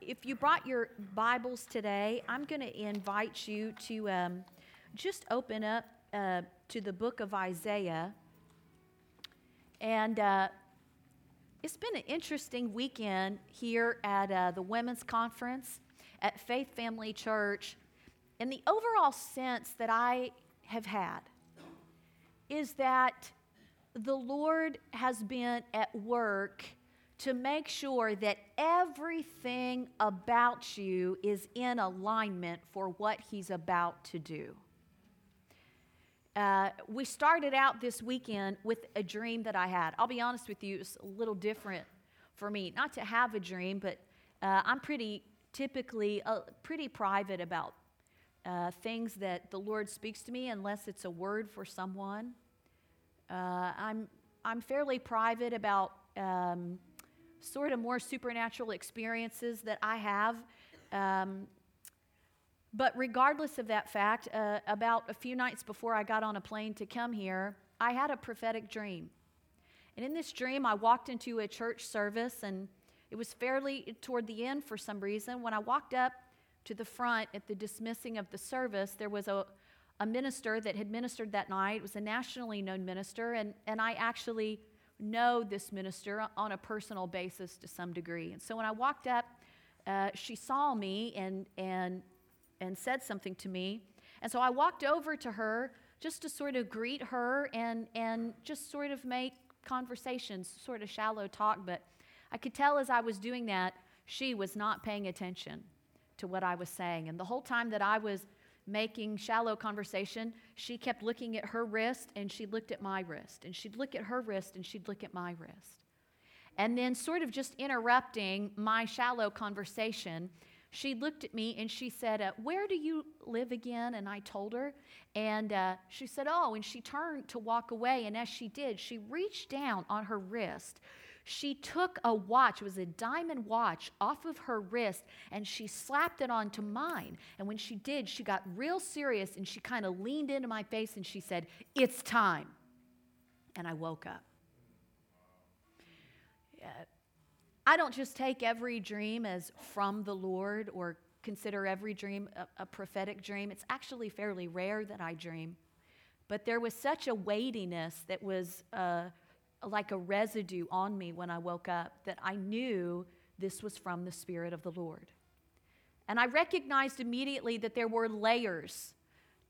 if you brought your Bibles today, I'm going to invite you to just open up to the book of Isaiah. And it's been an interesting weekend here at the Women's Conference at Faith Family Church. And the overall sense that I have had is that the Lord has been at work to make sure that everything about you is in alignment for what He's about to do. We started out this weekend with a dream that I had. I'll be honest with you, it's a little different for me. Not to have a dream, but I'm pretty private about things that the Lord speaks to me, unless it's a word for someone. I'm fairly private about sort of more supernatural experiences that I have. But regardless of that fact, about a few nights before I got on a plane to come here, I had a prophetic dream. And in this dream, I walked into a church service, and it was fairly toward the end for some reason. When I walked up to the front at the dismissing of the service, there was a minister that had ministered that night. It was a nationally known minister, and I actually know this minister on a personal basis to some degree. And so when I walked up, she saw me and said something to me. And so I walked over to her just to sort of greet her and just sort of make conversations, sort of shallow talk. But I could tell as I was doing that, she was not paying attention to what I was saying. And the whole time that I was making shallow conversation, she kept looking at her wrist, and she looked at my wrist, and she'd look at her wrist, and she'd look at my wrist. And then sort of just interrupting my shallow conversation, she looked at me, and she said, "Where do you live again?" And I told her, and she said, "Oh," and she turned to walk away, and as she did, she reached down on her wrist. She took a watch, it was a diamond watch, off of her wrist, and she slapped it onto mine. And when she did, she got real serious, and she kind of leaned into my face, and she said, "It's time." And I woke up. I don't just take every dream as from the Lord or consider every dream a prophetic dream. It's actually fairly rare that I dream. But there was such a weightiness that was like a residue on me when I woke up, that I knew this was from the Spirit of the Lord. And I recognized immediately that there were layers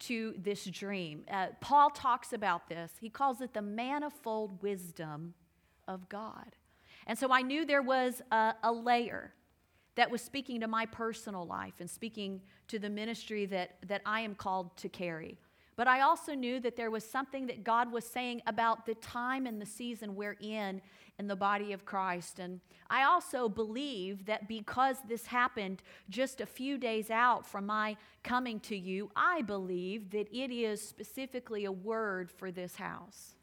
to this dream. Paul talks about this. He calls it the manifold wisdom of God. And so I knew there was a layer that was speaking to my personal life and speaking to the ministry that I am called to carry. But I also knew that there was something that God was saying about the time and the season we're in the body of Christ. And I also believe that because this happened just a few days out from my coming to you, I believe that it is specifically a word for this house,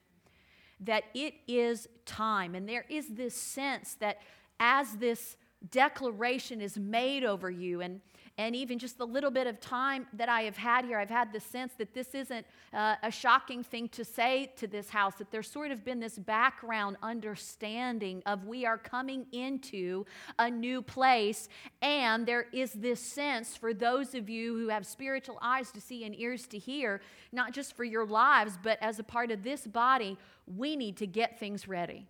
that it is time. And there is this sense that as this declaration is made over you, and even just the little bit of time that I have had here, I've had the sense that this isn't a shocking thing to say to this house, that there's sort of been this background understanding of we are coming into a new place, and there is this sense for those of you who have spiritual eyes to see and ears to hear, not just for your lives, but as a part of this body, we need to get things ready.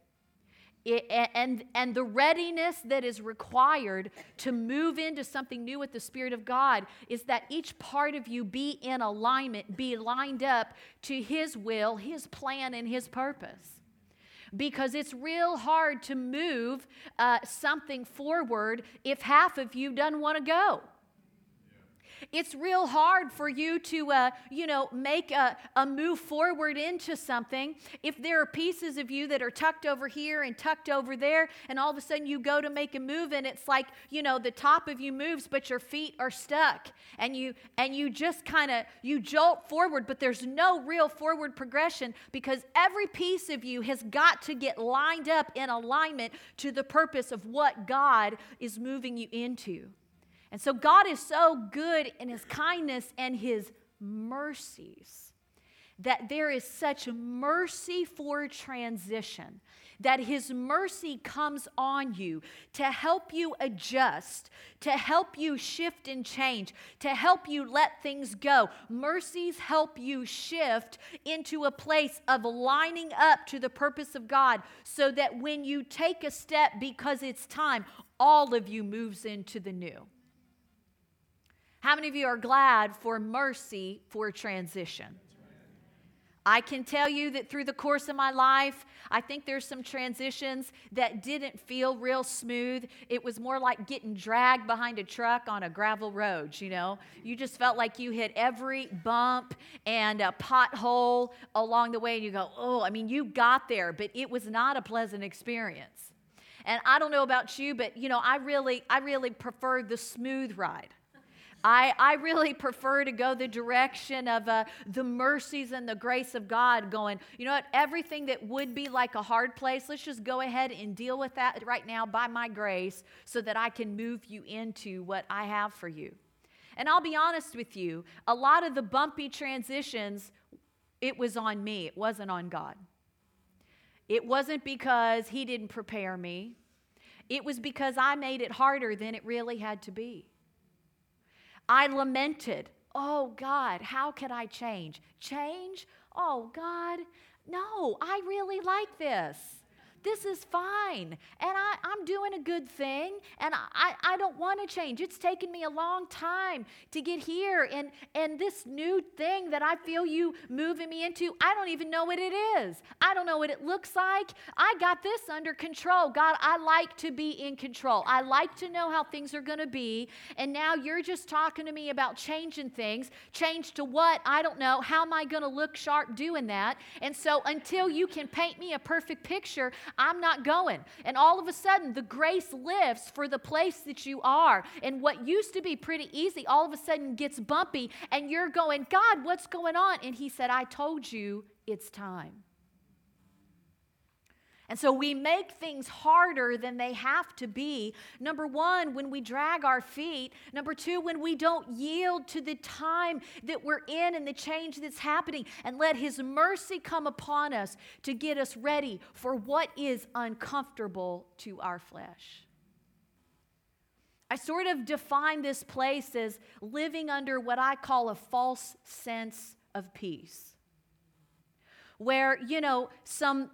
And the readiness that is required to move into something new with the Spirit of God is that each part of you be in alignment, be lined up to His will, His plan, and His purpose. Because it's real hard to move something forward if half of you doesn't want to go. It's real hard for you to, make a move forward into something if there are pieces of you that are tucked over here and tucked over there, and all of a sudden you go to make a move, and it's like, the top of you moves, but your feet are stuck, and you just kind of, you jolt forward, but there's no real forward progression because every piece of you has got to get lined up in alignment to the purpose of what God is moving you into. And so God is so good in His kindness and His mercies that there is such mercy for transition, that his mercy comes on you to help you adjust, to help you shift and change, to help you let things go. Mercies help you shift into a place of lining up to the purpose of God so that when you take a step because it's time, all of you moves into the new. How many of you are glad for mercy for transition? I can tell you that through the course of my life, I think there's some transitions that didn't feel real smooth. It was more like getting dragged behind a truck on a gravel road, you know. You just felt like you hit every bump and a pothole along the way, and you go, oh, I mean, you got there, but it was not a pleasant experience. And I don't know about you, but, you know, I really prefer the smooth ride. I really prefer to go the direction of the mercies and the grace of God going, you know what, everything that would be like a hard place, let's just go ahead and deal with that right now by my grace so that I can move you into what I have for you. And I'll be honest with you, a lot of the bumpy transitions, it was on me. It wasn't on God. It wasn't because he didn't prepare me. It was because I made it harder than it really had to be. I lamented, oh God, how could I change? Change? Oh God, no, I really like this. This is fine, and I'm doing a good thing, and I don't want to change. It's taken me a long time to get here, and this new thing that I feel you moving me into, I don't even know what it is. I don't know what it looks like. I got this under control. God, I like to be in control. I like to know how things are going to be, and now you're just talking to me about changing things. Change to what? I don't know. How am I going to look sharp doing that? And so until you can paint me a perfect picture, I'm not going. And all of a sudden, the grace lifts for the place that you are. And what used to be pretty easy, all of a sudden gets bumpy. And you're going, God, what's going on? And he said, I told you it's time. And so we make things harder than they have to be. Number one, when we drag our feet. Number two, when we don't yield to the time that we're in and the change that's happening. And let his mercy come upon us to get us ready for what is uncomfortable to our flesh. I sort of define this place as living under what I call a false sense of peace, where, you know, some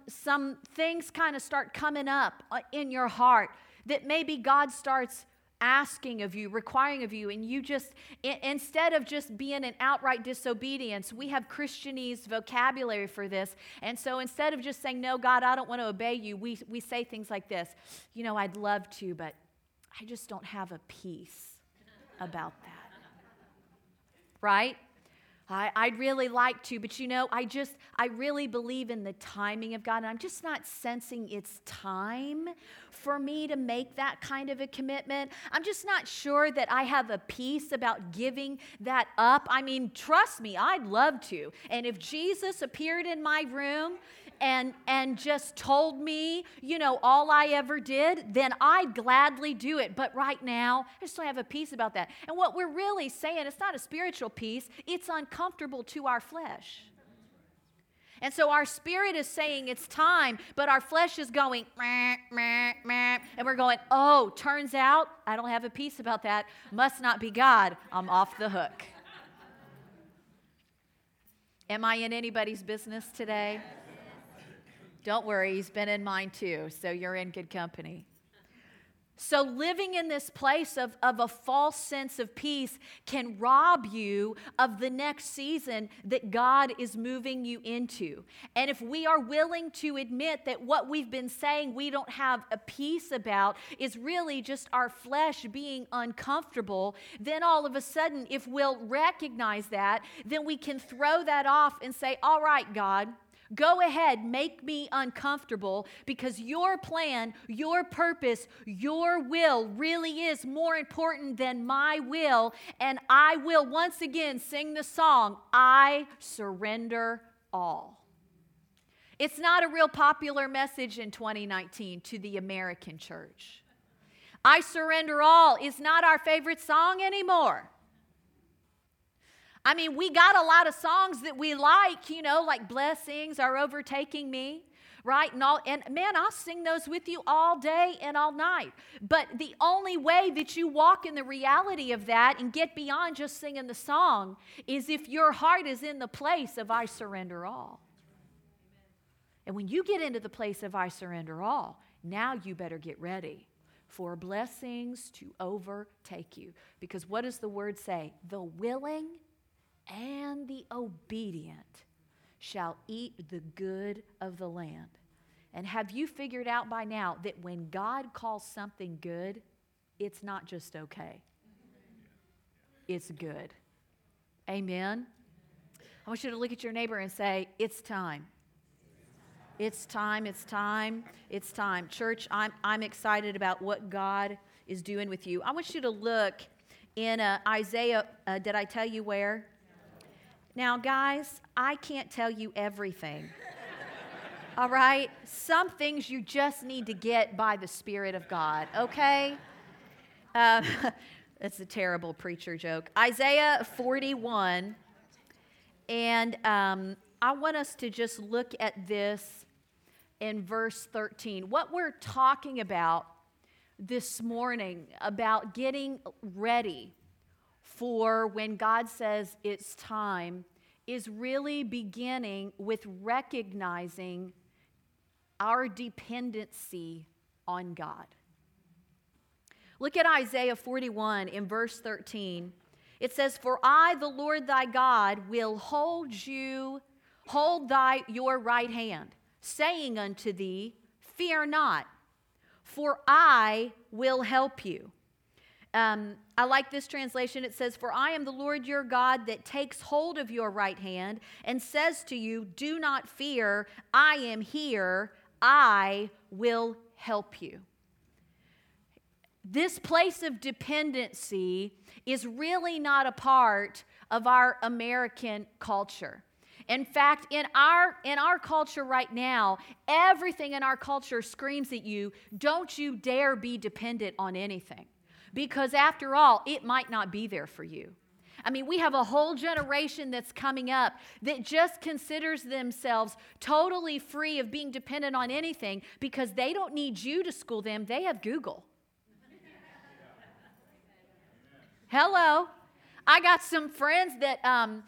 things kind of start coming up in your heart that maybe God starts asking of you, requiring of you, and you just, instead of just being an outright disobedience, we have Christianese vocabulary for this, and so instead of just saying, no, God, I don't want to obey you, we say things like this, you know, I'd love to, but I just don't have a peace about that, right? I'd really like to, but you know, I really believe in the timing of God, and I'm just not sensing it's time for me to make that kind of a commitment. I'm just not sure that I have a peace about giving that up. I mean, trust me, I'd love to. And if Jesus appeared in my room and just told me, you know, all I ever did, then I'd gladly do it. But right now, I just don't have a peace about that. And what we're really saying, it's not a spiritual peace, it's uncomfortable to our flesh. And so our spirit is saying it's time, but our flesh is going, meh, meh, meh, and we're going, oh, turns out I don't have a peace about that. Must not be God. I'm off the hook. Am I in anybody's business today? Don't worry, he's been in mine too, so you're in good company. So living in this place of a false sense of peace can rob you of the next season that God is moving you into. And if we are willing to admit that what we've been saying we don't have a peace about is really just our flesh being uncomfortable, then all of a sudden, if we'll recognize that, then we can throw that off and say, all right, God, go ahead, make me uncomfortable, because your plan, your purpose, your will really is more important than my will, and I will once again sing the song, I surrender all. It's not a real popular message in 2019 to the American church. I surrender all is not our favorite song anymore. I mean, we got a lot of songs that we like, you know, like Blessings Are Overtaking Me, right? And man, I'll sing those with you all day and all night. But the only way that you walk in the reality of that and get beyond just singing the song is if your heart is in the place of I surrender all. And when you get into the place of I surrender all, now you better get ready for blessings to overtake you. Because what does the word say? The willing and the obedient shall eat the good of the land. And have you figured out by now that when God calls something good, it's not just okay. It's good. Amen? I want you to look at your neighbor and say, it's time. It's time, it's time, it's time. Church, I'm excited about what God is doing with you. I want you to look in Isaiah, did I tell you where? Now, guys, I can't tell you everything, all right? Some things you just need to get by the Spirit of God, okay? That's a terrible preacher joke. Isaiah 41, and I want us to just look at this in verse 13. What we're talking about this morning about getting ready for when God says it's time is really beginning with recognizing our dependency on God. Look at Isaiah 41 in verse 13. It says, "For I, the Lord thy God, will hold your right hand, saying unto thee, fear not, for I will help you." I like this translation. It says, "For I am the Lord your God that takes hold of your right hand and says to you, do not fear, I am here, I will help you." This place of dependency is really not a part of our American culture. In fact, in our culture right now, everything in our culture screams at you, don't you dare be dependent on anything. Because after all, it might not be there for you. I mean, we have a whole generation that's coming up that just considers themselves totally free of being dependent on anything because they don't need you to school them. They have Google. Hello. I got some friends that...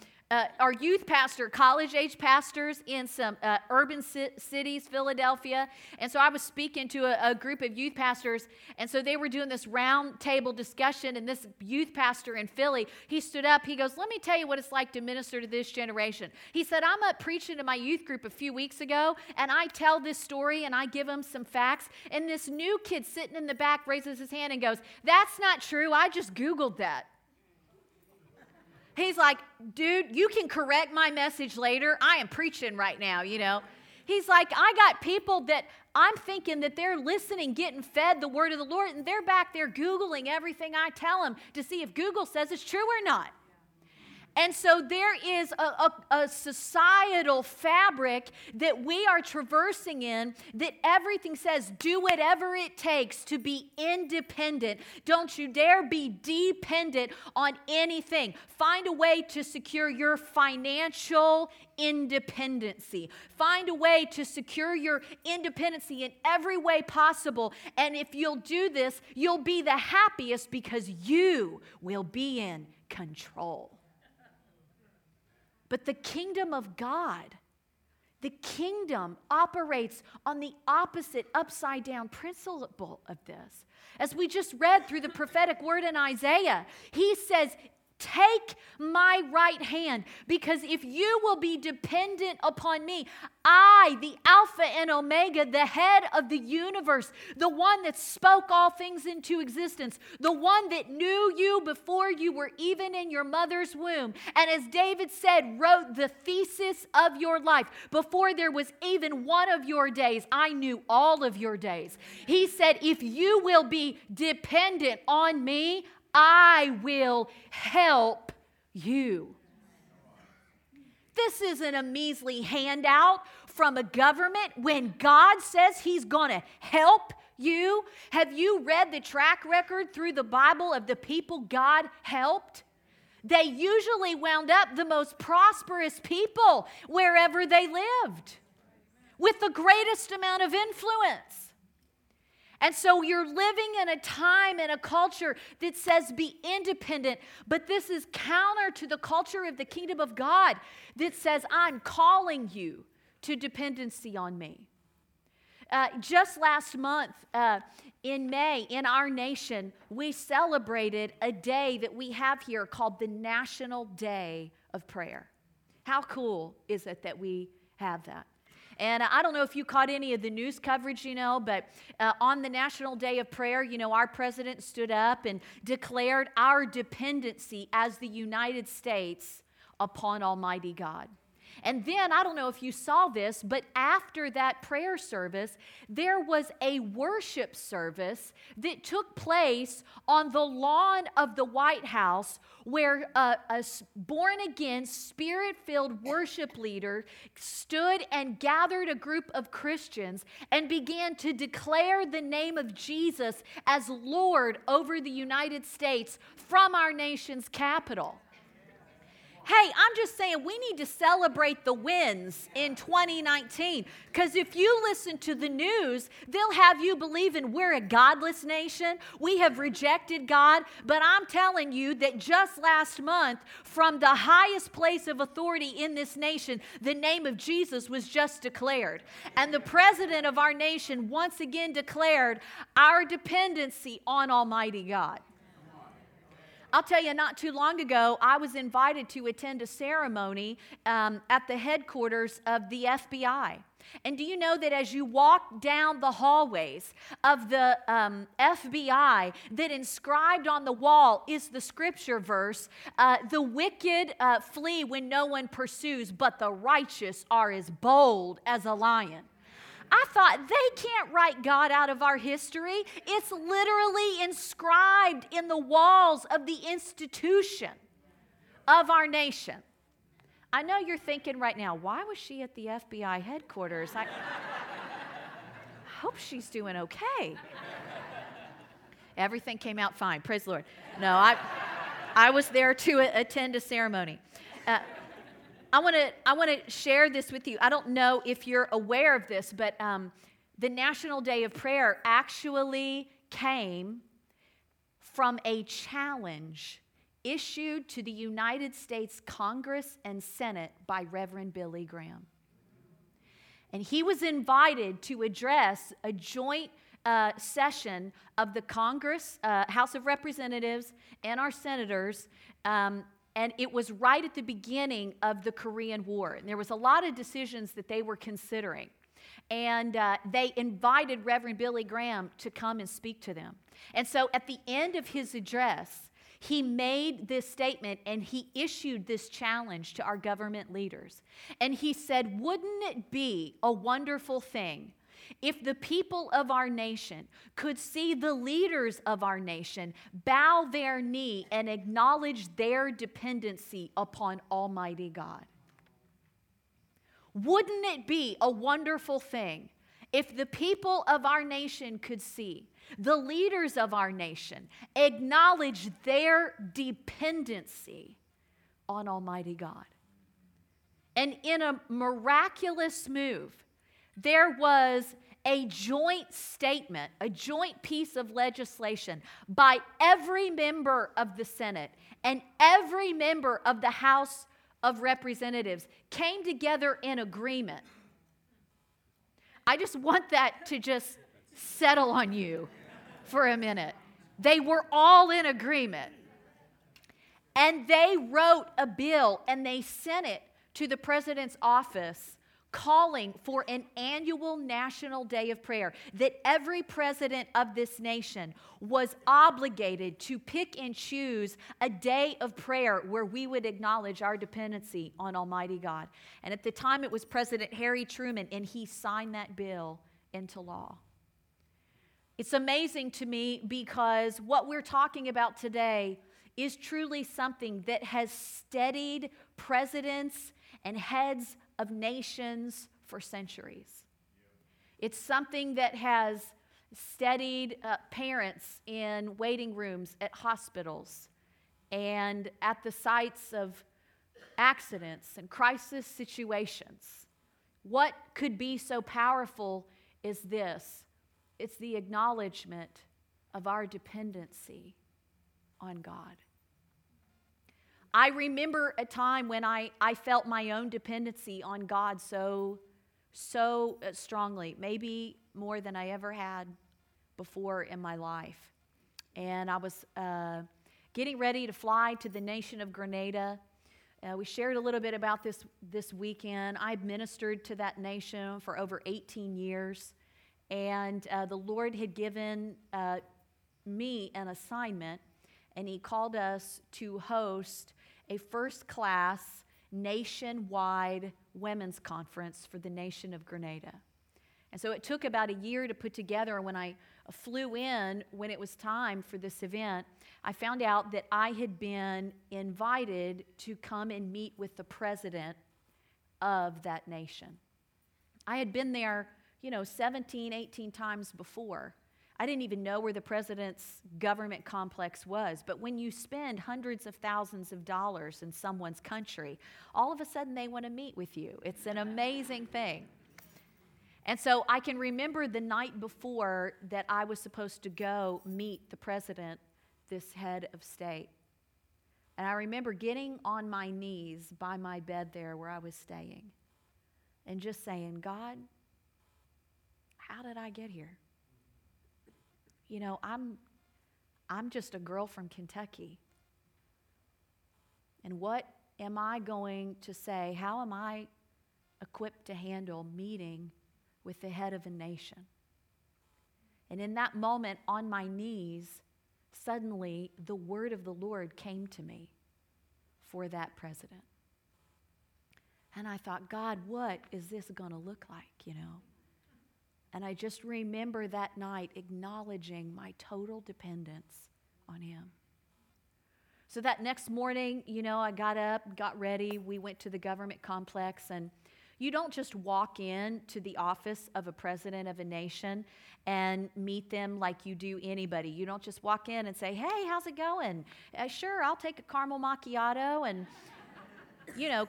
our youth pastor, college-age pastors in some urban cities, Philadelphia. And so I was speaking to a group of youth pastors, and so they were doing this round table discussion, and this youth pastor in Philly, he stood up, he goes, "Let me tell you what it's like to minister to this generation." He said, "I'm up preaching to my youth group a few weeks ago, and I tell this story, and I give them some facts, and this new kid sitting in the back raises his hand and goes, 'That's not true, I just Googled that.'" He's like, "Dude, you can correct my message later. I am preaching right now, you know." He's like, "I got people that I'm thinking that they're listening, getting fed the word of the Lord, and they're back there Googling everything I tell them to see if Google says it's true or not." And so there is a societal fabric that we are traversing in that everything says, do whatever it takes to be independent. Don't you dare be dependent on anything. Find a way to secure your financial independency. Find a way to secure your independency in every way possible. And if you'll do this, you'll be the happiest because you will be in control. But the kingdom of God, the kingdom operates on the opposite, upside-down principle of this. As we just read through the prophetic word in Isaiah, he says, "Take my right hand, because if you will be dependent upon me, I, the Alpha and Omega, the head of the universe, the one that spoke all things into existence, the one that knew you before you were even in your mother's womb, and as David said, wrote the thesis of your life. Before there was even one of your days, I knew all of your days." He said, "If you will be dependent on me, I will help you." This isn't a measly handout from a government. When God says he's going to help you, have you read the track record through the Bible of the people God helped? they usually wound up the most prosperous people wherever they lived, with the greatest amount of influence. And so you're living in a time and a culture that says be independent, but this is counter to the culture of the kingdom of God that says, I'm calling you to dependency on me. Just last month, in May, in our nation, we celebrated a day that we have here called the National Day of Prayer. How cool is it that we have that? And I don't know if you caught any of the news coverage, but on the National Day of Prayer, our president stood up and declared our dependency as the United States upon Almighty God. And then, I don't know if you saw this, but after that prayer service, there was a worship service that took place on the lawn of the White House where a born-again, spirit-filled worship leader stood and gathered a group of Christians and began to declare the name of Jesus as Lord over the United States from our nation's capital. Hey, I'm just saying we need to celebrate the wins in 2019, because if you listen to the news, they'll have you believing we're a godless nation. We have rejected God, but I'm telling you that just last month, from the highest place of authority in this nation, the name of Jesus was just declared. And the president of our nation once again declared our dependency on Almighty God. I'll tell you, not too long ago, I was invited to attend a ceremony at the headquarters of the FBI. And do you know that as you walk down the hallways of the FBI, that inscribed on the wall is the scripture verse, the wicked flee when no one pursues, but the righteous are as bold as a lion. I thought, they can't write God out of our history. It's literally inscribed in the walls of the institution of our nation. I know you're thinking right now, why was she at the FBI headquarters? I hope she's doing okay. Everything came out fine. Praise the Lord. No, I was there to attend a ceremony. I want to share this with you. I don't know if you're aware of this, but the National Day of Prayer actually came from a challenge issued to the United States Congress and Senate by Reverend Billy Graham. And he was invited to address a joint session of the Congress, House of Representatives, and our senators, and it was right at the beginning of the Korean War. And there was a lot of decisions that they were considering. And they invited Reverend Billy Graham to come and speak to them. And so at the end of his address, he made this statement and he issued this challenge to our government leaders. And he said, wouldn't it be a wonderful thing if the people of our nation could see the leaders of our nation bow their knee and acknowledge their dependency upon Almighty God? Wouldn't it be a wonderful thing if the people of our nation could see the leaders of our nation acknowledge their dependency on Almighty God? And in a miraculous move, there was a joint statement, a joint piece of legislation by every member of the Senate and every member of the House of Representatives came together in agreement. I just want that to just settle on you for a minute. They were all in agreement. And they wrote a bill and they sent it to the president's office, calling for an annual National Day of Prayer, that every president of this nation was obligated to pick and choose a day of prayer where we would acknowledge our dependency on Almighty God. And at the time, it was President Harry Truman, and he signed that bill into law. It's amazing to me because what we're talking about today is truly something that has steadied presidents and heads of nations for centuries. It's something that has steadied parents in waiting rooms at hospitals and at the sites of accidents and crisis situations. What could be so powerful is this. It's the acknowledgement of our dependency on God. I remember a time when I felt my own dependency on God so strongly, maybe more than I ever had before in my life. And I was getting ready to fly to the nation of Grenada. We shared a little bit about this weekend. I ministered to that nation for over 18 years. And the Lord had given me an assignment, and He called us to host a first-class nationwide women's conference for the nation of Grenada. And so it took about a year to put together. When I flew in, when it was time for this event, I found out that I had been invited to come and meet with the president of that nation. I had been there, 17, 18 times before. I didn't even know where the president's government complex was. But when you spend hundreds of thousands of dollars in someone's country, all of a sudden they want to meet with you. It's an amazing thing. And so I can remember the night before that I was supposed to go meet the president, this head of state. And I remember getting on my knees by my bed there where I was staying and just saying, God, how did I get here? I'm just a girl from Kentucky. And what am I going to say? How am I equipped to handle meeting with the head of a nation? And in that moment, on my knees, suddenly the word of the Lord came to me for that president. And I thought, God, what is this going to look like, And I just remember that night acknowledging my total dependence on Him. So that next morning, I got up, got ready. We went to the government complex. And you don't just walk in to the office of a president of a nation and meet them like you do anybody. You don't just walk in and say, hey, how's it going? Sure, I'll take a caramel macchiato and,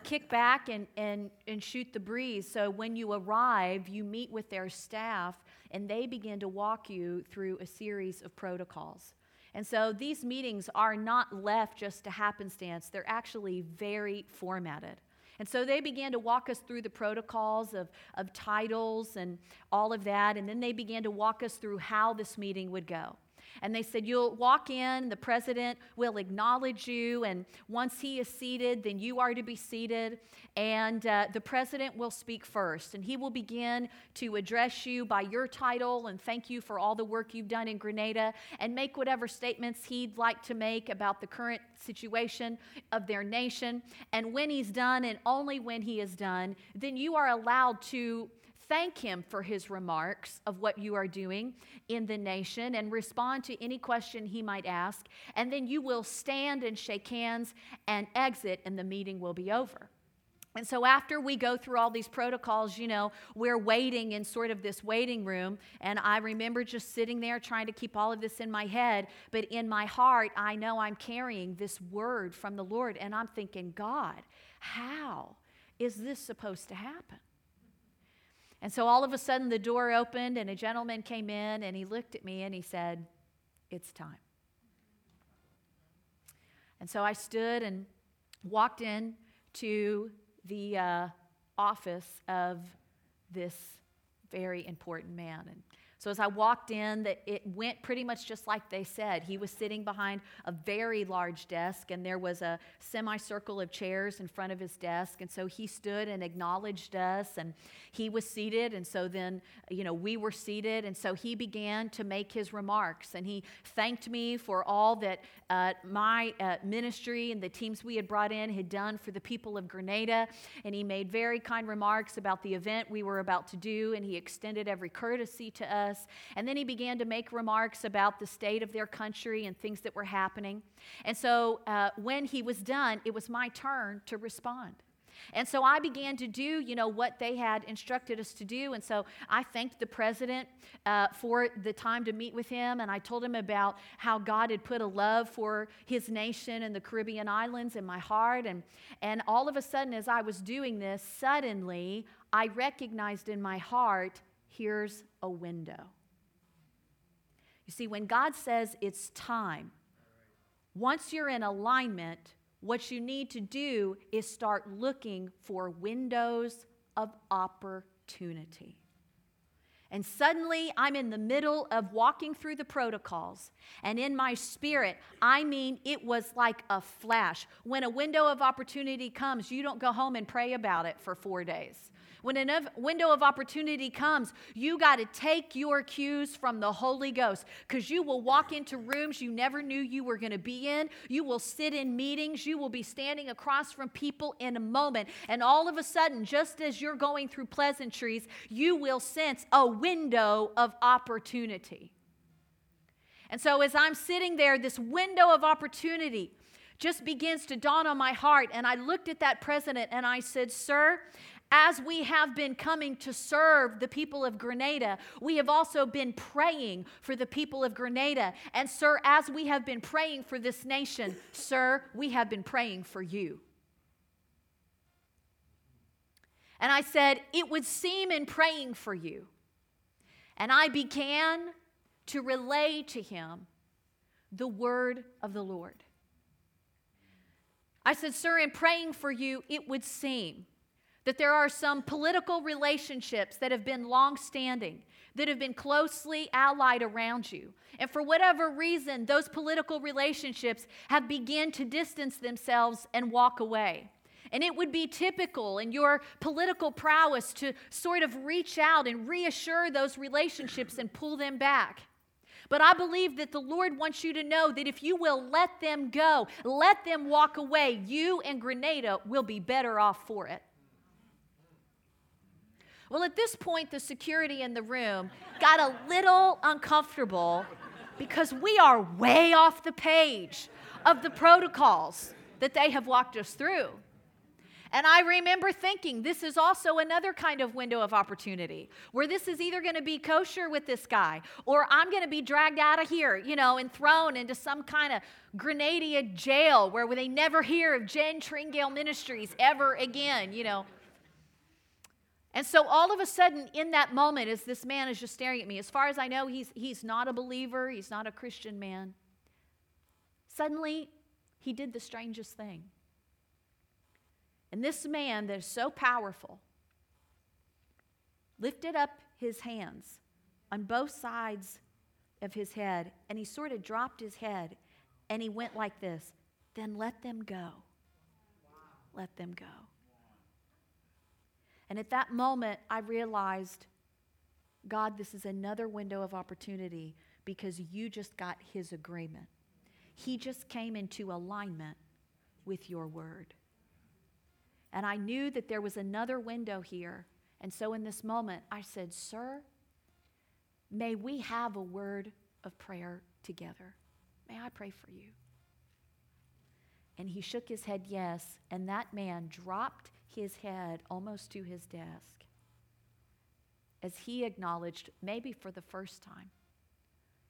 kick back and shoot the breeze. So when you arrive, you meet with their staff, and they begin to walk you through a series of protocols. And so these meetings are not left just to happenstance. They're actually very formatted. And so they began to walk us through the protocols of titles and all of that, and then they began to walk us through how this meeting would go. And they said, you'll walk in, the president will acknowledge you, and once he is seated, then you are to be seated, and the president will speak first, and he will begin to address you by your title and thank you for all the work you've done in Grenada and make whatever statements he'd like to make about the current situation of their nation. And when he's done, and only when he is done, then you are allowed to thank him for his remarks of what you are doing in the nation and respond to any question he might ask. And then you will stand and shake hands and exit, and the meeting will be over. And so after we go through all these protocols, we're waiting in sort of this waiting room. And I remember just sitting there trying to keep all of this in my head. But in my heart, I know I'm carrying this word from the Lord. And I'm thinking, God, how is this supposed to happen? And so all of a sudden the door opened and a gentleman came in and he looked at me and he said, it's time. And so I stood and walked in to the office of this very important man. And so as I walked in, it went pretty much just like they said. He was sitting behind a very large desk, and there was a semicircle of chairs in front of his desk. And so he stood and acknowledged us, and he was seated. And so then, we were seated. And so he began to make his remarks, and he thanked me for all that my ministry and the teams we had brought in had done for the people of Grenada. And he made very kind remarks about the event we were about to do, and he extended every courtesy to us. And then he began to make remarks about the state of their country and things that were happening. And so when he was done, it was my turn to respond. And so I began to do, what they had instructed us to do. And so I thanked the president for the time to meet with him. And I told him about how God had put a love for his nation and the Caribbean islands in my heart. And all of a sudden, as I was doing this, suddenly I recognized in my heart, here's a window. You see, when God says it's time, once you're in alignment, what you need to do is start looking for windows of opportunity. And suddenly, I'm in the middle of walking through the protocols. And in my spirit, it was like a flash. When a window of opportunity comes, you don't go home and pray about it for 4 days. When a window of opportunity comes, you got to take your cues from the Holy Ghost, because you will walk into rooms you never knew you were going to be in. You will sit in meetings. You will be standing across from people in a moment. And all of a sudden, just as you're going through pleasantries, you will sense a window of opportunity. And so as I'm sitting there, this window of opportunity just begins to dawn on my heart. And I looked at that president and I said, "Sir, as we have been coming to serve the people of Grenada, we have also been praying for the people of Grenada. And, sir, as we have been praying for this nation, sir, we have been praying for you." And I said, "It would seem in praying for you." And I began to relay to him the word of the Lord. I said, "Sir, in praying for you, it would seem that there are some political relationships that have been long-standing, that have been closely allied around you. And for whatever reason, those political relationships have begun to distance themselves and walk away. And it would be typical in your political prowess to sort of reach out and reassure those relationships and pull them back. But I believe that the Lord wants you to know that if you will let them go, let them walk away, you and Grenada will be better off for it." Well, at this point, the security in the room got a little uncomfortable, because we are way off the page of the protocols that they have walked us through. And I remember thinking, this is also another kind of window of opportunity, where this is either going to be kosher with this guy, or I'm going to be dragged out of here, and thrown into some kind of Grenadian jail where they never hear of Jen Tringale Ministries ever again, And so all of a sudden, in that moment, as this man is just staring at me, as far as I know, he's not a believer, he's not a Christian man. Suddenly, he did the strangest thing. And this man that is so powerful lifted up his hands on both sides of his head, and he sort of dropped his head, and he went like this, "Then let them go. Let them go." And at that moment, I realized, God, this is another window of opportunity, because you just got his agreement. He just came into alignment with your word. And I knew that there was another window here. And so in this moment, I said, "Sir, may we have a word of prayer together. May I pray for you?" And he shook his head yes, and that man dropped his head almost to his desk as he acknowledged, maybe for the first time,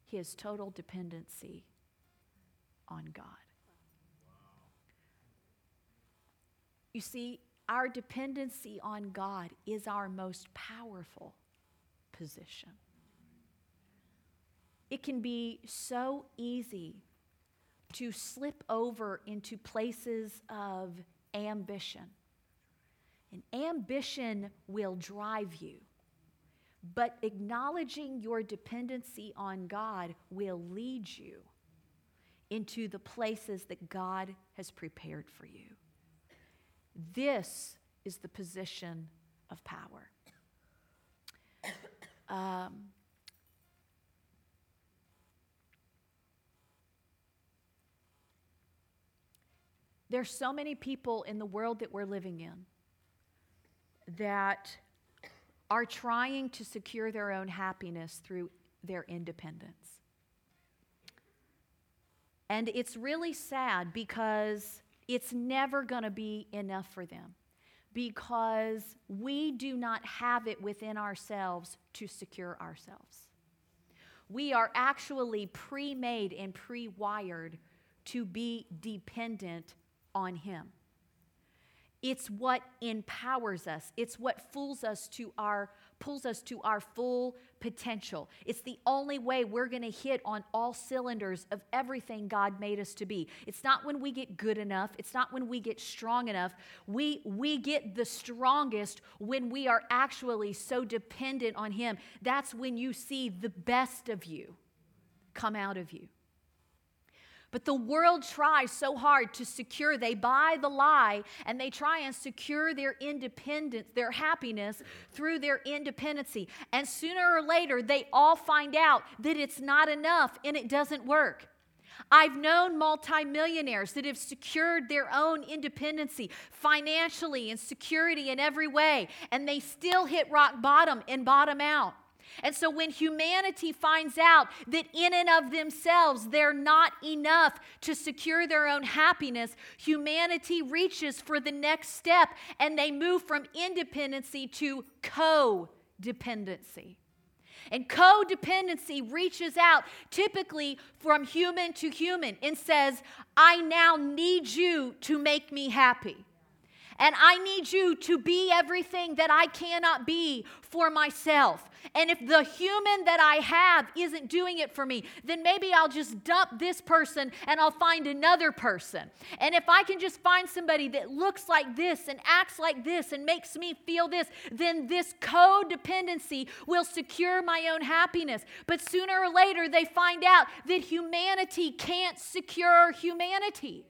his total dependency on God. Wow. You see, our dependency on God is our most powerful position. It can be so easy to slip over into places of ambition. And ambition will drive you, but acknowledging your dependency on God will lead you into the places that God has prepared for you. This is the position of power. There's so many people in the world that we're living in that are trying to secure their own happiness through their independence. And it's really sad, because it's never going to be enough for them. because we do not have it within ourselves to secure ourselves. We are actually pre-made and pre-wired to be dependent on Him. It's what empowers us. It's what pulls us to our full potential. It's the only way we're going to hit on all cylinders of everything God made us to be. It's not when we get good enough. It's not when we get strong enough. We get the strongest when we are actually so dependent on Him. That's when you see the best of you come out of you. But the world tries so hard to secure. They buy the lie and they try and secure their independence, their happiness through their independency. And sooner or later, they all find out that it's not enough and it doesn't work. I've known multimillionaires that have secured their own independency financially and security in every way, and they still hit rock bottom and bottom out. And so when humanity finds out that in and of themselves they're not enough to secure their own happiness, humanity reaches for the next step and they move from independency to codependency. And codependency reaches out typically from human to human and says, I now need you to make me happy. And I need you to be everything that I cannot be for myself. And if the human that I have isn't doing it for me, then maybe I'll just dump this person and I'll find another person. And if I can just find somebody that looks like this and acts like this and makes me feel this, then this codependency will secure my own happiness. But sooner or later, they find out that humanity can't secure humanity.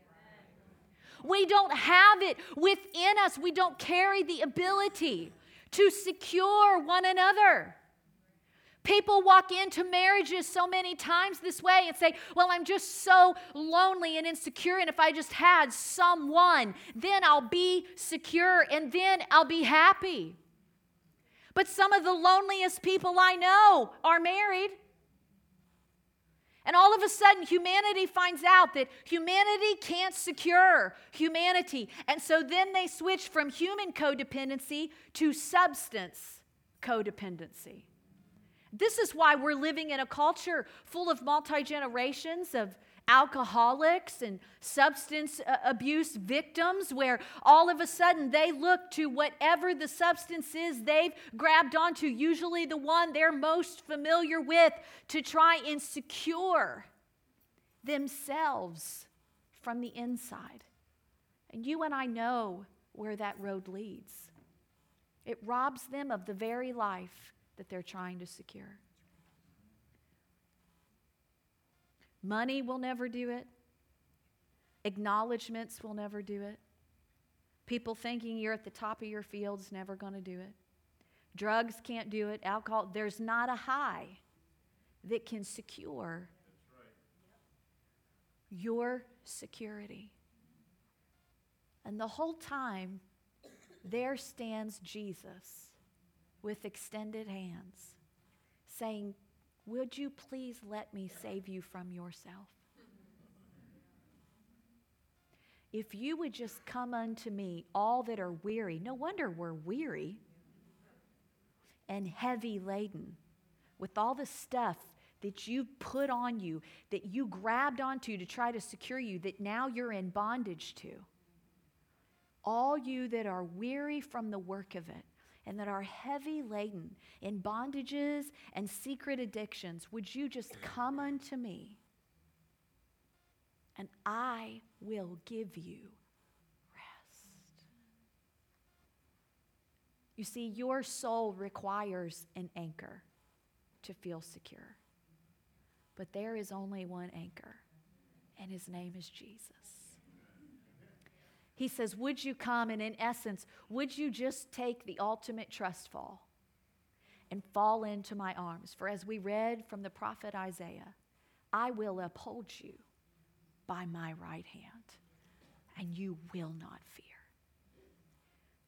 We don't have it within us. We don't carry the ability to secure one another. People walk into marriages so many times this way and say, well, I'm just so lonely and insecure, and if I just had someone, then I'll be secure and then I'll be happy. But some of the loneliest people I know are married. And all of a sudden, humanity finds out that humanity can't secure humanity. And so then they switch from human codependency to substance codependency. This is why we're living in a culture full of multi-generations of alcoholics and substance abuse victims, where all of a sudden they look to whatever the substance is they've grabbed onto, usually the one they're most familiar with, to try and secure themselves from the inside. And you and I know where that road leads. It robs them of the very life that they're trying to secure. Money will never do it. Acknowledgments will never do it. People thinking you're at the top of your field's never going to do it. Drugs can't do it. Alcohol, there's not a high that can secure your security. And the whole time, there stands Jesus with extended hands saying, would you please let me save you from yourself? If you would just come unto me, all that are weary, no wonder we're weary and heavy laden with all the stuff that you've put on you, that you grabbed onto to try to secure you, that now you're in bondage to. All you that are weary from the work of it, and that are heavy laden in bondages and secret addictions, would you just come unto me, and I will give you rest. You see, your soul requires an anchor to feel secure. But there is only one anchor, and His name is Jesus. He says, would you come, and in essence, would you just take the ultimate trust fall and fall into my arms? For as we read from the prophet Isaiah, I will uphold you by my right hand, and you will not fear.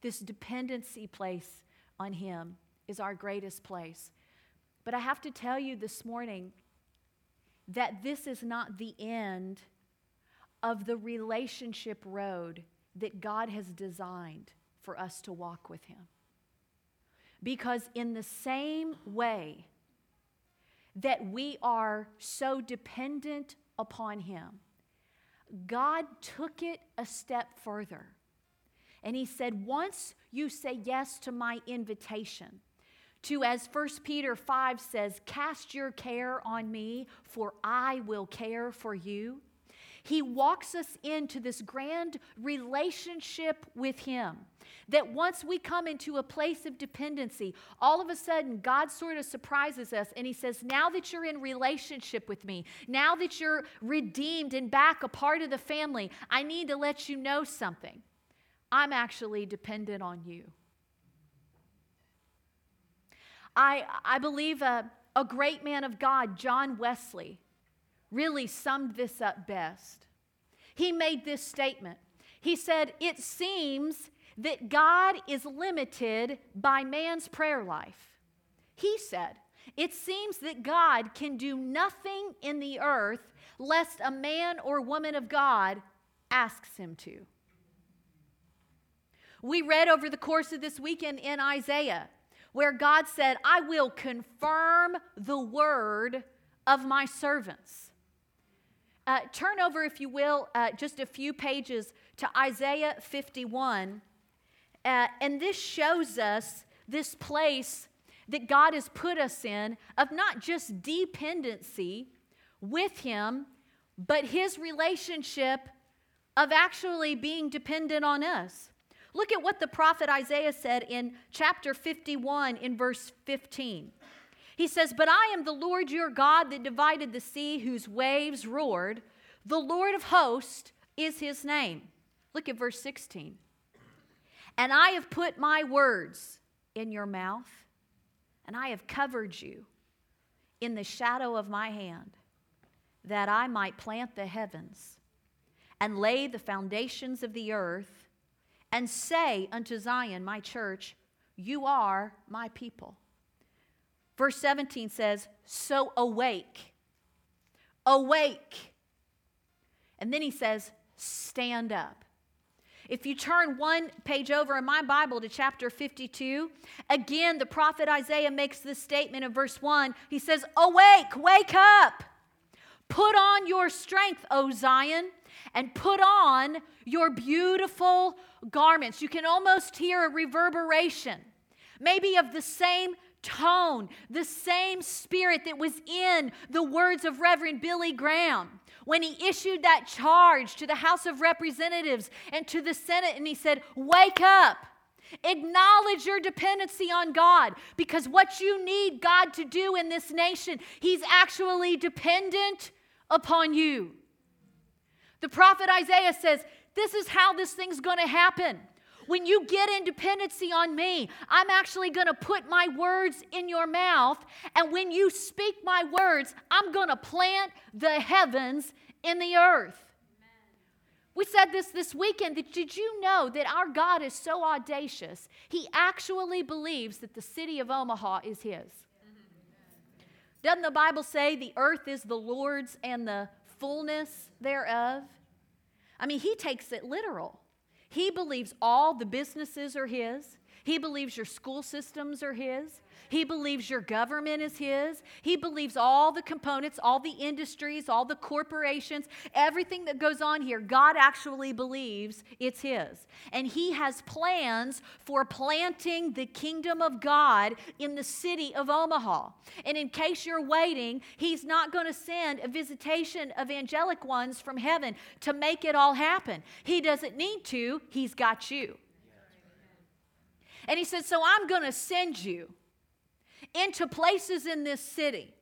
This dependency place on Him is our greatest place. But I have to tell you this morning that this is not the end of the relationship road that God has designed for us to walk with him. Because in the same way that we are so dependent upon him, God took it a step further. And he said, once you say yes to my invitation, to, as 1 Peter 5 says, cast your care on me, for I will care for you. He walks us into this grand relationship with him. That once we come into a place of dependency, all of a sudden God sort of surprises us and he says, now that you're in relationship with me, now that you're redeemed and back a part of the family, I need to let you know something. I'm actually dependent on you. I believe a great man of God, John Wesley, really summed this up best. He made this statement. He said, it seems that God is limited by man's prayer life. He said, it seems that God can do nothing in the earth lest a man or woman of God asks him to. We read over the course of this weekend in Isaiah where God said, I will confirm the word of my servants. Turn over, if you will, just a few pages to Isaiah 51. And this shows us this place that God has put us in of not just dependency with him, but his relationship of actually being dependent on us. Look at what the prophet Isaiah said in chapter 51 in verse 15. He says, but I am the Lord your God that divided the sea, whose waves roared. The Lord of hosts is his name. Look at verse 16. And I have put my words in your mouth, and I have covered you in the shadow of my hand, that I might plant the heavens and lay the foundations of the earth, and say unto Zion, my church, you are my people. Verse 17 says, so awake, awake. And then he says, stand up. If you turn one page over in my Bible to chapter 52, again, the prophet Isaiah makes this statement in verse 1. He says, awake, wake up. Put on your strength, O Zion, and put on your beautiful garments. You can almost hear a reverberation, maybe of the same tone, the same spirit that was in the words of Reverend Billy Graham when he issued that charge to the House of Representatives and to the Senate, and he said, wake up, acknowledge your dependency on God, because what you need God to do in this nation, he's actually dependent upon you. The prophet Isaiah says, this is how this thing's going to happen. When you get in dependency on me, I'm actually going to put my words in your mouth. And when you speak my words, I'm going to plant the heavens in the earth. Amen. We said this weekend, that did you know that our God is so audacious, he actually believes that the city of Omaha is his. Amen. Doesn't the Bible say the earth is the Lord's and the fullness thereof? I mean, he takes it literal. He believes all the businesses are his. He believes your school systems are his. He believes your government is his. He believes all the components, all the industries, all the corporations, everything that goes on here, God actually believes it's his. And he has plans for planting the kingdom of God in the city of Omaha. And in case you're waiting, he's not going to send a visitation of angelic ones from heaven to make it all happen. He doesn't need to. He's got you. And he said, so I'm going to send you into places in this city.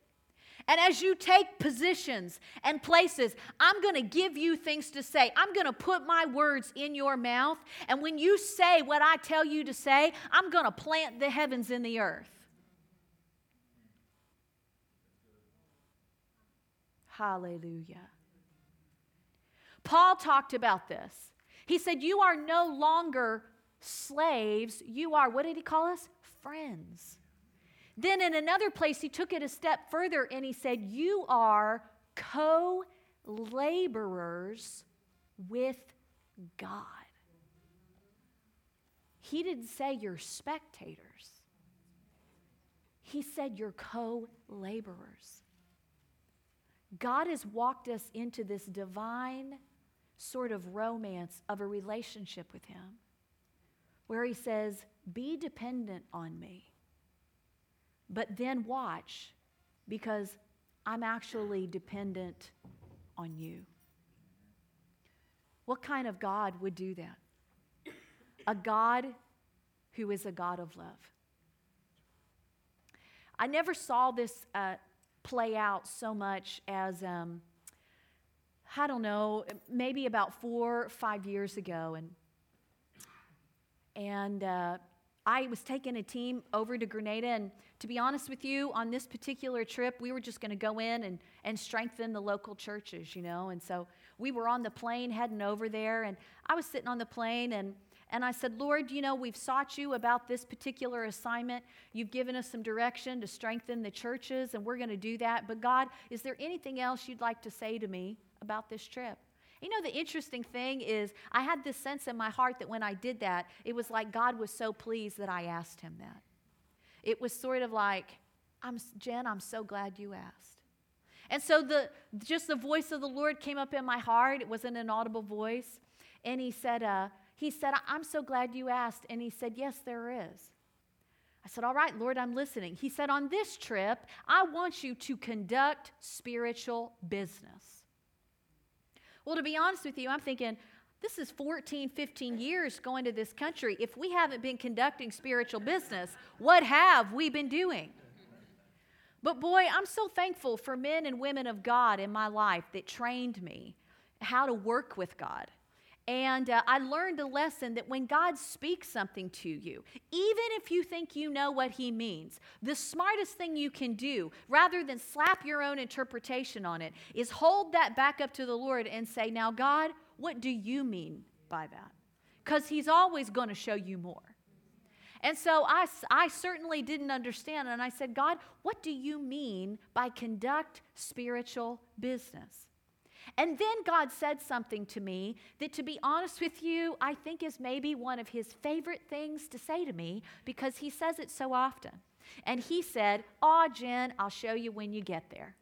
And as you take positions and places, I'm going to give you things to say. I'm going to put my words in your mouth. And when you say what I tell you to say, I'm going to plant the heavens in the earth. Hallelujah. Paul talked about this. He said, you are no longer slaves, you are, what did he call us? Friends. Then in another place, he took it a step further and he said, you are co-laborers with God. He didn't say you're spectators. He said you're co-laborers. God has walked us into this divine sort of romance of a relationship with him, where he says, be dependent on me, but then watch, because I'm actually dependent on you. What kind of God would do that? A God who is a God of love. I never saw this play out so much as, I don't know, maybe about 4 or 5 years ago. And I was taking a team over to Grenada, and to be honest with you, on this particular trip, we were just going to go in and strengthen the local churches, you know. And so we were on the plane heading over there, and I was sitting on the plane, and I said, Lord, you know, we've sought you about this particular assignment. You've given us some direction to strengthen the churches, and we're going to do that. But God, is there anything else you'd like to say to me about this trip? You know, the interesting thing is I had this sense in my heart that when I did that, it was like God was so pleased that I asked him that. It was sort of like, Jen, I'm so glad you asked. And so the voice of the Lord came up in my heart. It was an inaudible voice. And he said, I'm so glad you asked. And he said, yes, there is. I said, all right, Lord, I'm listening. He said, on this trip, I want you to conduct spiritual business. Well, to be honest with you, I'm thinking, this is 14, 15 years going to this country. If we haven't been conducting spiritual business, what have we been doing? But boy, I'm so thankful for men and women of God in my life that trained me how to work with God. And I learned a lesson that when God speaks something to you, even if you think you know what he means, the smartest thing you can do, rather than slap your own interpretation on it, is hold that back up to the Lord and say, now, God, what do you mean by that? Because he's always going to show you more. And so I certainly didn't understand. And I said, God, what do you mean by conduct spiritual business? And then God said something to me that, to be honest with you, I think is maybe one of his favorite things to say to me, because he says it so often. And he said, oh, Jen, I'll show you when you get there.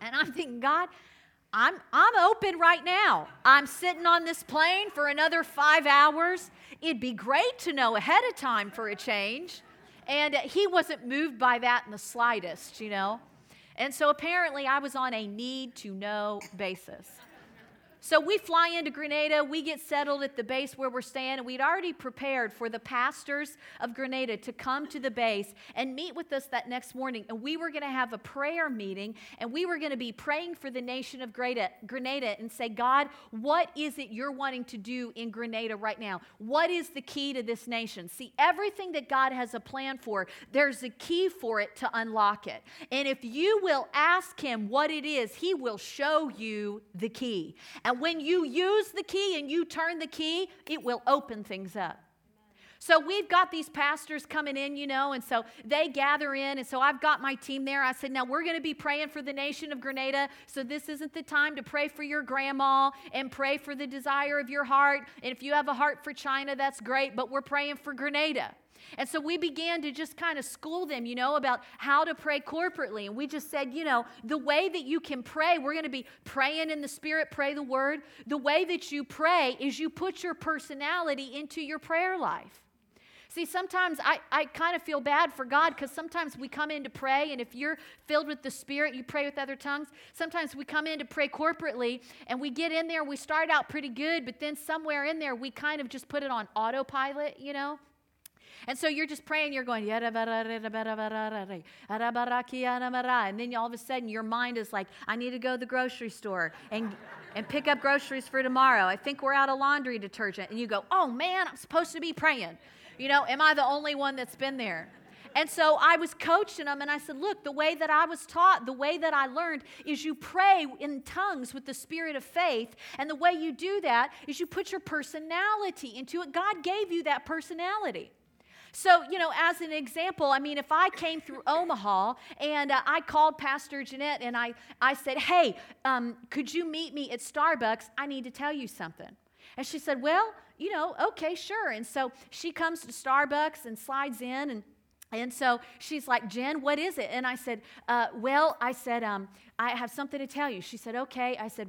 And I'm thinking, God, I'm open right now. I'm sitting on this plane for another 5 hours. It'd be great to know ahead of time for a change. And he wasn't moved by that in the slightest, you know. And so apparently I was on a need-to-know basis. So we fly into Grenada, we get settled at the base where we're staying, and we'd already prepared for the pastors of Grenada to come to the base and meet with us that next morning. And we were going to have a prayer meeting, and we were going to be praying for the nation of Grenada and say, God, what is it you're wanting to do in Grenada right now? What is the key to this nation? See, everything that God has a plan for, there's a key for it to unlock it. And if you will ask him what it is, he will show you the key. And when you use the key and you turn the key, it will open things up. So we've got these pastors coming in, you know, and so they gather in. And so I've got my team there. I said, now we're going to be praying for the nation of Grenada. So this isn't the time to pray for your grandma and pray for the desire of your heart. And if you have a heart for China, that's great, but we're praying for Grenada. And so we began to just kind of school them, you know, about how to pray corporately. And we just said, you know, the way that you can pray, we're going to be praying in the Spirit, pray the Word. The way that you pray is you put your personality into your prayer life. See, sometimes I kind of feel bad for God, because sometimes we come in to pray, and if you're filled with the Spirit, you pray with other tongues. Sometimes we come in to pray corporately, and we get in there, we start out pretty good, but then somewhere in there, we kind of just put it on autopilot, you know? And so you're just praying, you're going, and then all of a sudden your mind is like, I need to go to the grocery store and pick up groceries for tomorrow. I think we're out of laundry detergent. And you go, oh man, I'm supposed to be praying. You know, am I the only one that's been there? And so I was coaching them, and I said, look, the way that I was taught, the way that I learned, is you pray in tongues with the spirit of faith, and the way you do that is you put your personality into it. God gave you that personality. So, you know, as an example, I mean, if I came through Omaha and I called Pastor Jeanette and I said, hey, could you meet me at Starbucks? I need to tell you something. And she said, well, you know, okay, sure. And so she comes to Starbucks and slides in, and so she's like, Jen, what is it? And I said, I have something to tell you. She said, okay. I said,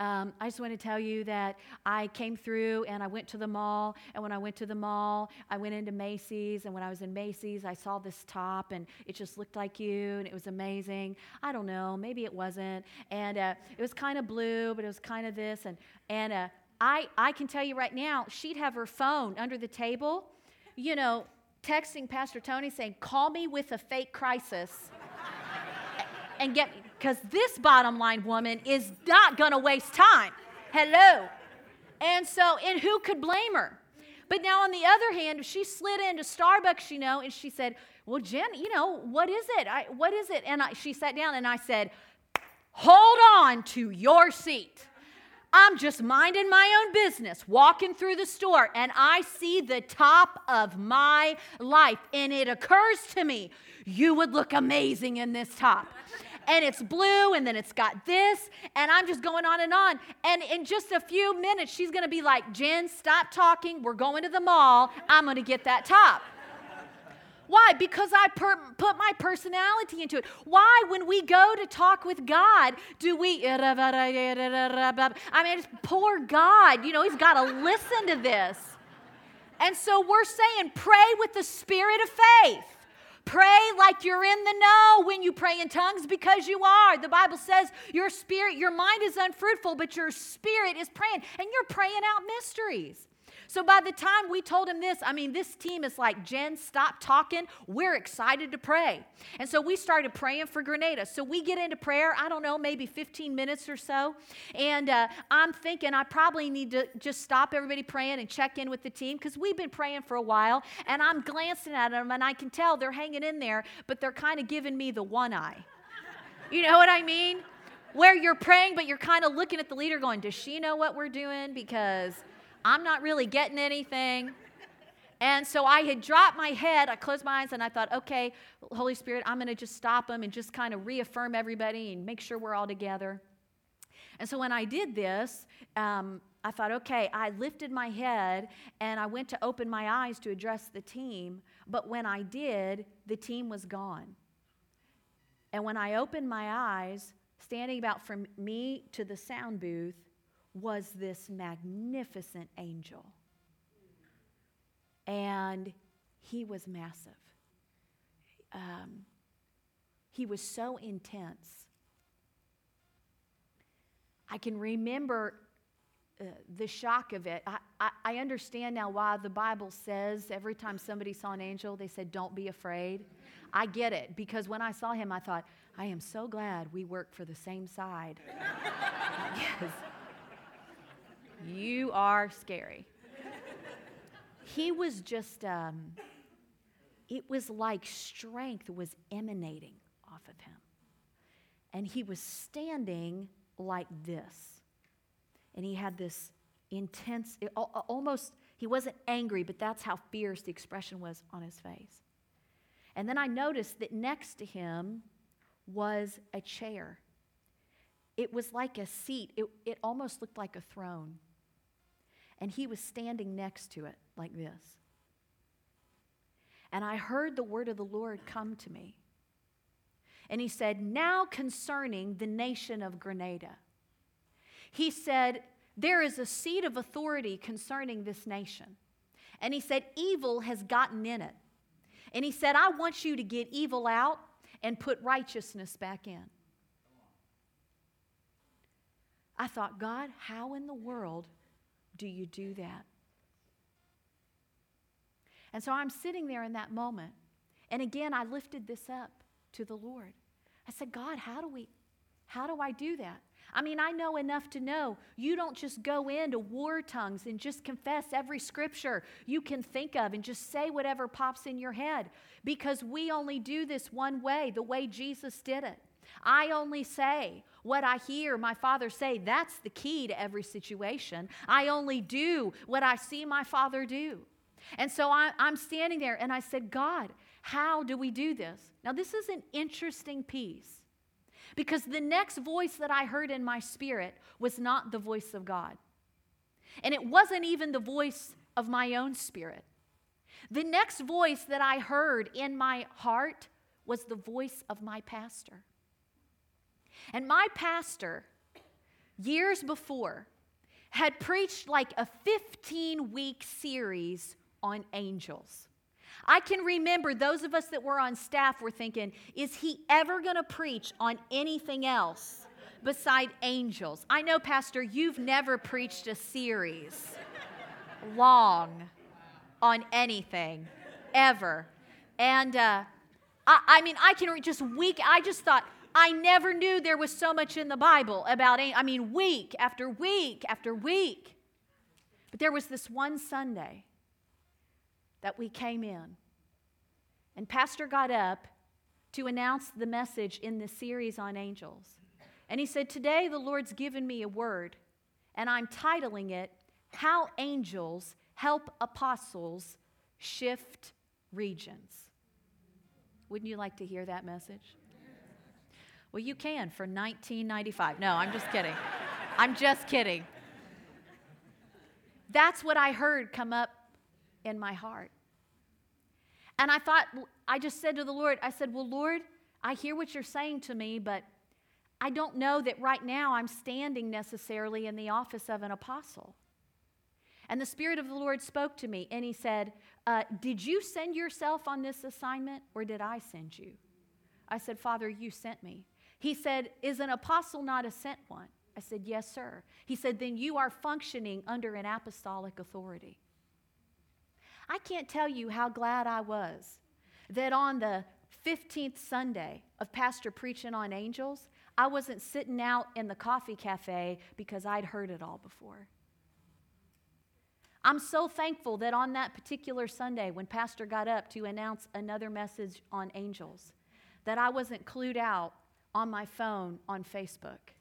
I just want to tell you that I came through and I went to the mall. And when I went to the mall, I went into Macy's. And when I was in Macy's, I saw this top and it just looked like you and it was amazing. I don't know, maybe it wasn't. And it was kind of blue, but it was kind of this. And I can tell you right now, she'd have her phone under the table, you know, texting Pastor Tony saying, call me with a fake crisis and get me, because this bottom line woman is not going to waste time. Hello. And who could blame her? But now on the other hand, she slid into Starbucks, you know, and she said, well, Jen, you know, what is it? What is it? And she sat down and I said, hold on to your seat. I'm just minding my own business, walking through the store, and I see the top of my life, and it occurs to me, you would look amazing in this top. And it's blue, and then it's got this, and I'm just going on and on. And in just a few minutes, she's going to be like, Jen, stop talking. We're going to the mall. I'm going to get that top. Why? Because I put my personality into it. Why, when we go to talk with God, do we, it's poor God, you know, he's got to listen to this. And so we're saying pray with the spirit of faith. Pray like you're in the know when you pray in tongues, because you are. The Bible says your spirit, your mind is unfruitful, but your spirit is praying, and you're praying out mysteries. So by the time we told him this, this team is like, Jen, stop talking. We're excited to pray. And so we started praying for Grenada. So we get into prayer, I don't know, maybe 15 minutes or so. And I'm thinking I probably need to just stop everybody praying and check in with the team, because we've been praying for a while. And I'm glancing at them, and I can tell they're hanging in there, but they're kind of giving me the one eye. You know what I mean? Where you're praying, but you're kind of looking at the leader going, does she know what we're doing? Because I'm not really getting anything. And so I had dropped my head, I closed my eyes, and I thought, okay, Holy Spirit, I'm going to just stop them and just kind of reaffirm everybody and make sure we're all together. And so when I did this, I thought, okay, I lifted my head, and I went to open my eyes to address the team. But when I did, the team was gone. And when I opened my eyes, standing about from me to the sound booth, was this magnificent angel. And he was massive. He was so intense. I can remember the shock of it. I understand now why the Bible says every time somebody saw an angel, they said, don't be afraid. I get it, because when I saw him, I thought, I am so glad we work for the same side. Yes. You are scary. He was just, it was like strength was emanating off of him. And he was standing like this. And he had this intense, almost, he wasn't angry, but that's how fierce the expression was on his face. And then I noticed that next to him was a chair. It was like a seat. It almost looked like a throne. And he was standing next to it like this. And I heard the word of the Lord come to me. And he said, now concerning the nation of Grenada. He said, there is a seat of authority concerning this nation. And he said, evil has gotten in it. And he said, I want you to get evil out and put righteousness back in. I thought, God, how in the world do you do that? And so I'm sitting there in that moment. And again, I lifted this up to the Lord. I said, God, how do I do that? I know enough to know you don't just go into war tongues and just confess every scripture you can think of and just say whatever pops in your head, because we only do this one way, the way Jesus did it. I only say what I hear my Father say. That's the key to every situation. I only do what I see my Father do. And so I'm standing there, and I said, God, how do we do this? Now, this is an interesting piece, because the next voice that I heard in my spirit was not the voice of God. And it wasn't even the voice of my own spirit. The next voice that I heard in my heart was the voice of my pastor. And my pastor, years before, had preached like a 15-week series on angels. I can remember those of us that were on staff were thinking, is he ever going to preach on anything else beside angels? I know, Pastor, you've never preached a series long on anything ever. And I just thought, I never knew there was so much in the Bible about angels. I mean, week after week after week. But there was this one Sunday that we came in, and Pastor got up to announce the message in this series on angels. And he said, today the Lord's given me a word, and I'm titling it, How Angels Help Apostles Shift Regions. Wouldn't you like to hear that message? Well, you can for $19.95. No, I'm just kidding. I'm just kidding. That's what I heard come up in my heart. And I thought, I just said to the Lord, I said, well, Lord, I hear what you're saying to me, but I don't know that right now I'm standing necessarily in the office of an apostle. And the Spirit of the Lord spoke to me, and he said, did you send yourself on this assignment, or did I send you? I said, Father, you sent me. He said, is an apostle not a sent one? I said, yes, sir. He said, then you are functioning under an apostolic authority. I can't tell you how glad I was that on the 15th Sunday of Pastor preaching on angels, I wasn't sitting out in the coffee cafe because I'd heard it all before. I'm so thankful that on that particular Sunday when Pastor got up to announce another message on angels, that I wasn't clued out on my phone on Facebook.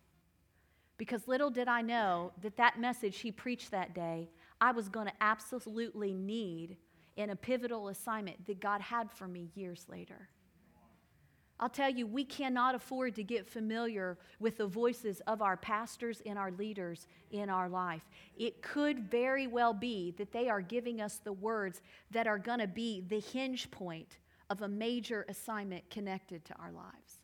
Because little did I know that that message he preached that day, I was going to absolutely need in a pivotal assignment that God had for me years later. I'll tell you, we cannot afford to get familiar with the voices of our pastors and our leaders in our life. It could very well be that they are giving us the words that are going to be the hinge point of a major assignment connected to our lives.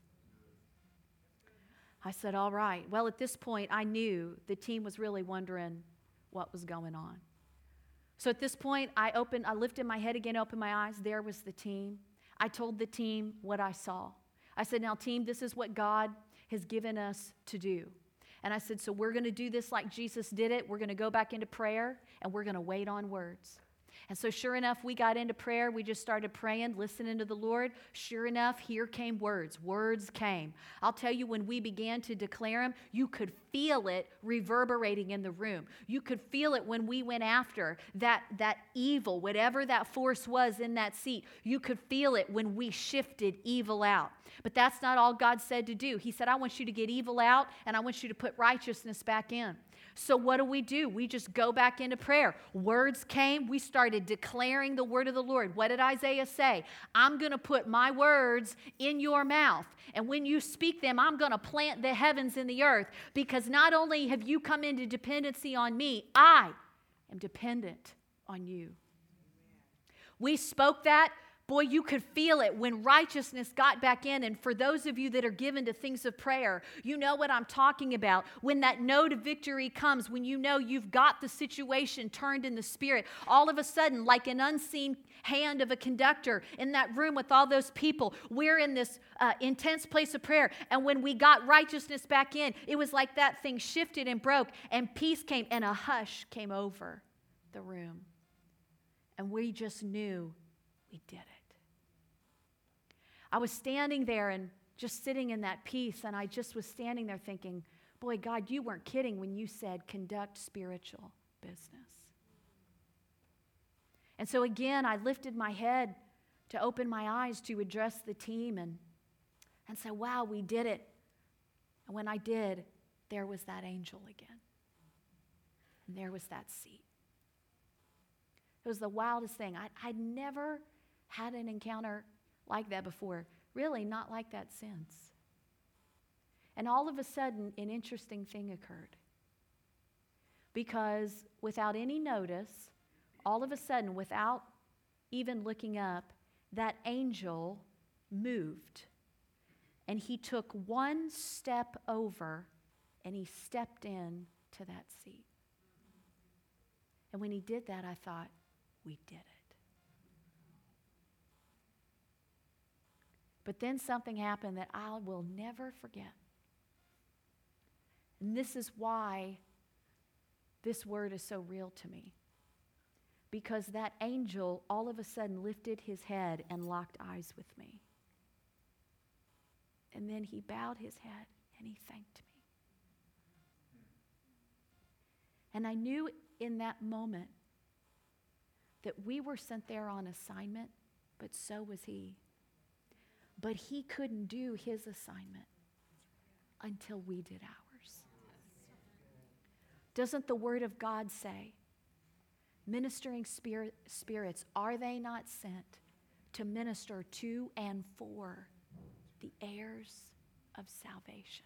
I said, all right. Well, at this point, I knew the team was really wondering what was going on. So at this point, I lifted my head again, opened my eyes. There was the team. I told the team what I saw. I said, now, team, this is what God has given us to do. And I said, so we're going to do this like Jesus did it. We're going to go back into prayer, and we're going to wait on words. And so sure enough, we got into prayer. We just started praying, listening to the Lord. Sure enough, here came words. Words came. I'll tell you, when we began to declare them, you could feel it reverberating in the room. You could feel it when we went after that evil, whatever that force was in that seat. You could feel it when we shifted evil out. But that's not all God said to do. He said, I want you to get evil out, and I want you to put righteousness back in. So what do? We just go back into prayer. Words came. We started declaring the word of the Lord. What did Isaiah say? I'm going to put my words in your mouth. And when you speak them, I'm going to plant the heavens and the earth. Because not only have you come into dependency on me, I am dependent on you. We spoke that. Boy, you could feel it when righteousness got back in. And for those of you that are given to things of prayer, you know what I'm talking about. When that no to victory comes, when you know you've got the situation turned in the spirit, all of a sudden, like an unseen hand of a conductor in that room with all those people, we're in this intense place of prayer. And when we got righteousness back in, it was like that thing shifted and broke, and peace came, and a hush came over the room. And we just knew we did it. I was standing there and just sitting in that peace, and I just was standing there thinking, boy, God, you weren't kidding when you said conduct spiritual business. And so again, I lifted my head to open my eyes to address the team and say, wow, we did it. And when I did, there was that angel again. And there was that seat. It was the wildest thing. I'd never had an encounter like that before, really not like that since. And all of a sudden, an interesting thing occurred. because without any notice, all of a sudden, without even looking up, that angel moved. And he took one step over and he stepped in to that seat. And when he did that, I thought, we did it. But then something happened that I will never forget. And this is why this word is so real to me. Because that angel all of a sudden lifted his head and locked eyes with me. And then he bowed his head and he thanked me. And I knew in that moment that we were sent there on assignment, but so was he. But he couldn't do his assignment until we did ours. Doesn't the Word of God say, ministering spirits, are they not sent to minister to and for the heirs of salvation?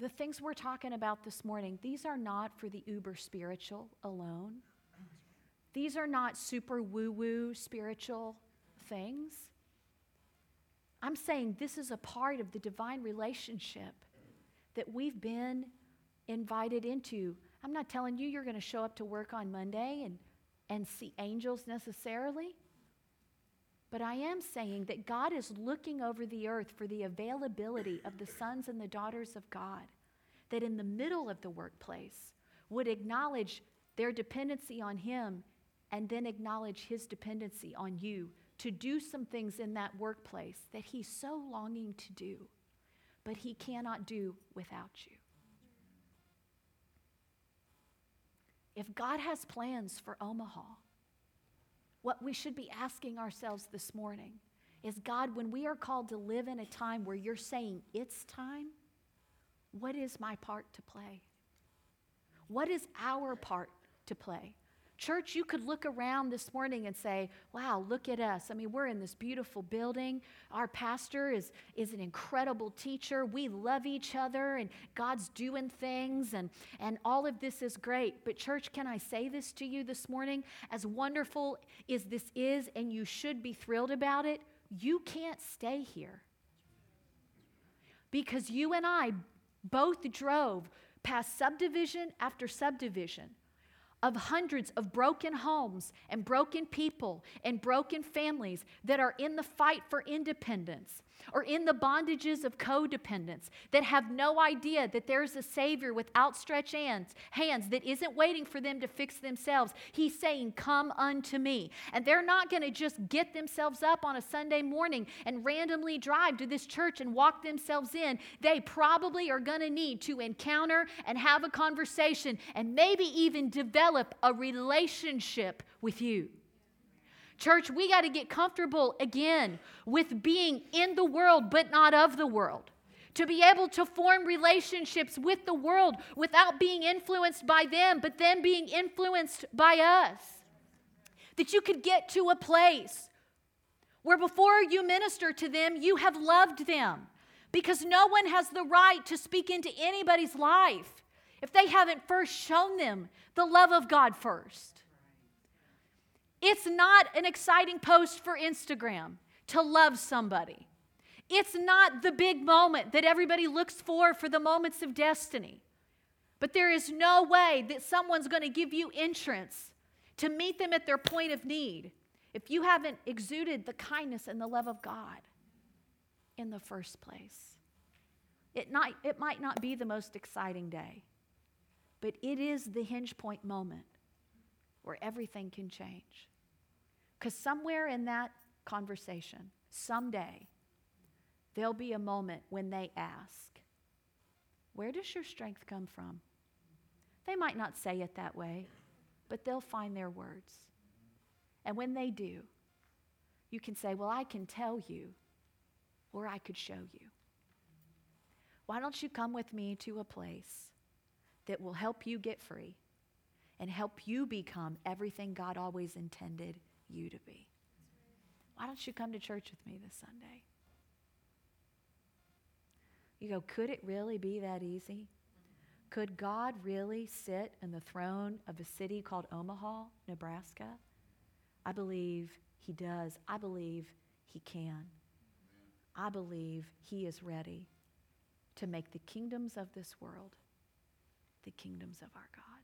The things we're talking about this morning, these are not for the uber spiritual alone. These are not super woo-woo spiritual things. I'm saying this is a part of the divine relationship that we've been invited into. I'm not telling you you're going to show up to work on Monday and see angels necessarily. But I am saying that God is looking over the earth for the availability of the sons and the daughters of God that in the middle of the workplace would acknowledge their dependency on Him and then acknowledge His dependency on you to do some things in that workplace that He's so longing to do, but He cannot do without you. If God has plans for Omaha, what we should be asking ourselves this morning is, God, when we are called to live in a time where you're saying it's time, what is my part to play? What is our part to play? Church, you could look around this morning and say, wow, look at us. I mean, we're in this beautiful building. Our pastor is an incredible teacher. We love each other, and God's doing things, and all of this is great. But church, can I say this to you this morning? As wonderful as this is, and you should be thrilled about it, you can't stay here. Because you and I both drove past subdivision after subdivision of hundreds of broken homes and broken people and broken families that are in the fight for independence or in the bondages of codependence, that have no idea that there's a Savior with outstretched hands that isn't waiting for them to fix themselves. He's saying, come unto me. And they're not going to just get themselves up on a Sunday morning and randomly drive to this church and walk themselves in. They probably are going to need to encounter and have a conversation and maybe even develop a relationship with you. Church, we got to get comfortable again with being in the world but not of the world. To be able to form relationships with the world without being influenced by them, but then being influenced by us. That you could get to a place where before you minister to them, you have loved them. Because no one has the right to speak into anybody's life if they haven't first shown them the love of God first. It's not an exciting post for Instagram to love somebody. It's not the big moment that everybody looks for the moments of destiny. But there is no way that someone's going to give you entrance to meet them at their point of need if you haven't exuded the kindness and the love of God in the first place. It might not be the most exciting day, but it is the hinge point moment where everything can change. Because somewhere in that conversation, someday, there'll be a moment when they ask, where does your strength come from? They might not say it that way, but they'll find their words. And when they do, you can say, well, I can tell you, or I could show you. Why don't you come with me to a place that will help you get free and help you become everything God always intended you to be? Why don't you come to church with me this Sunday? You go, could it really be that easy? Could God really sit on the throne of a city called Omaha, Nebraska? I believe he does. I believe he can. Amen. I believe he is ready to make the kingdoms of this world the kingdoms of our God.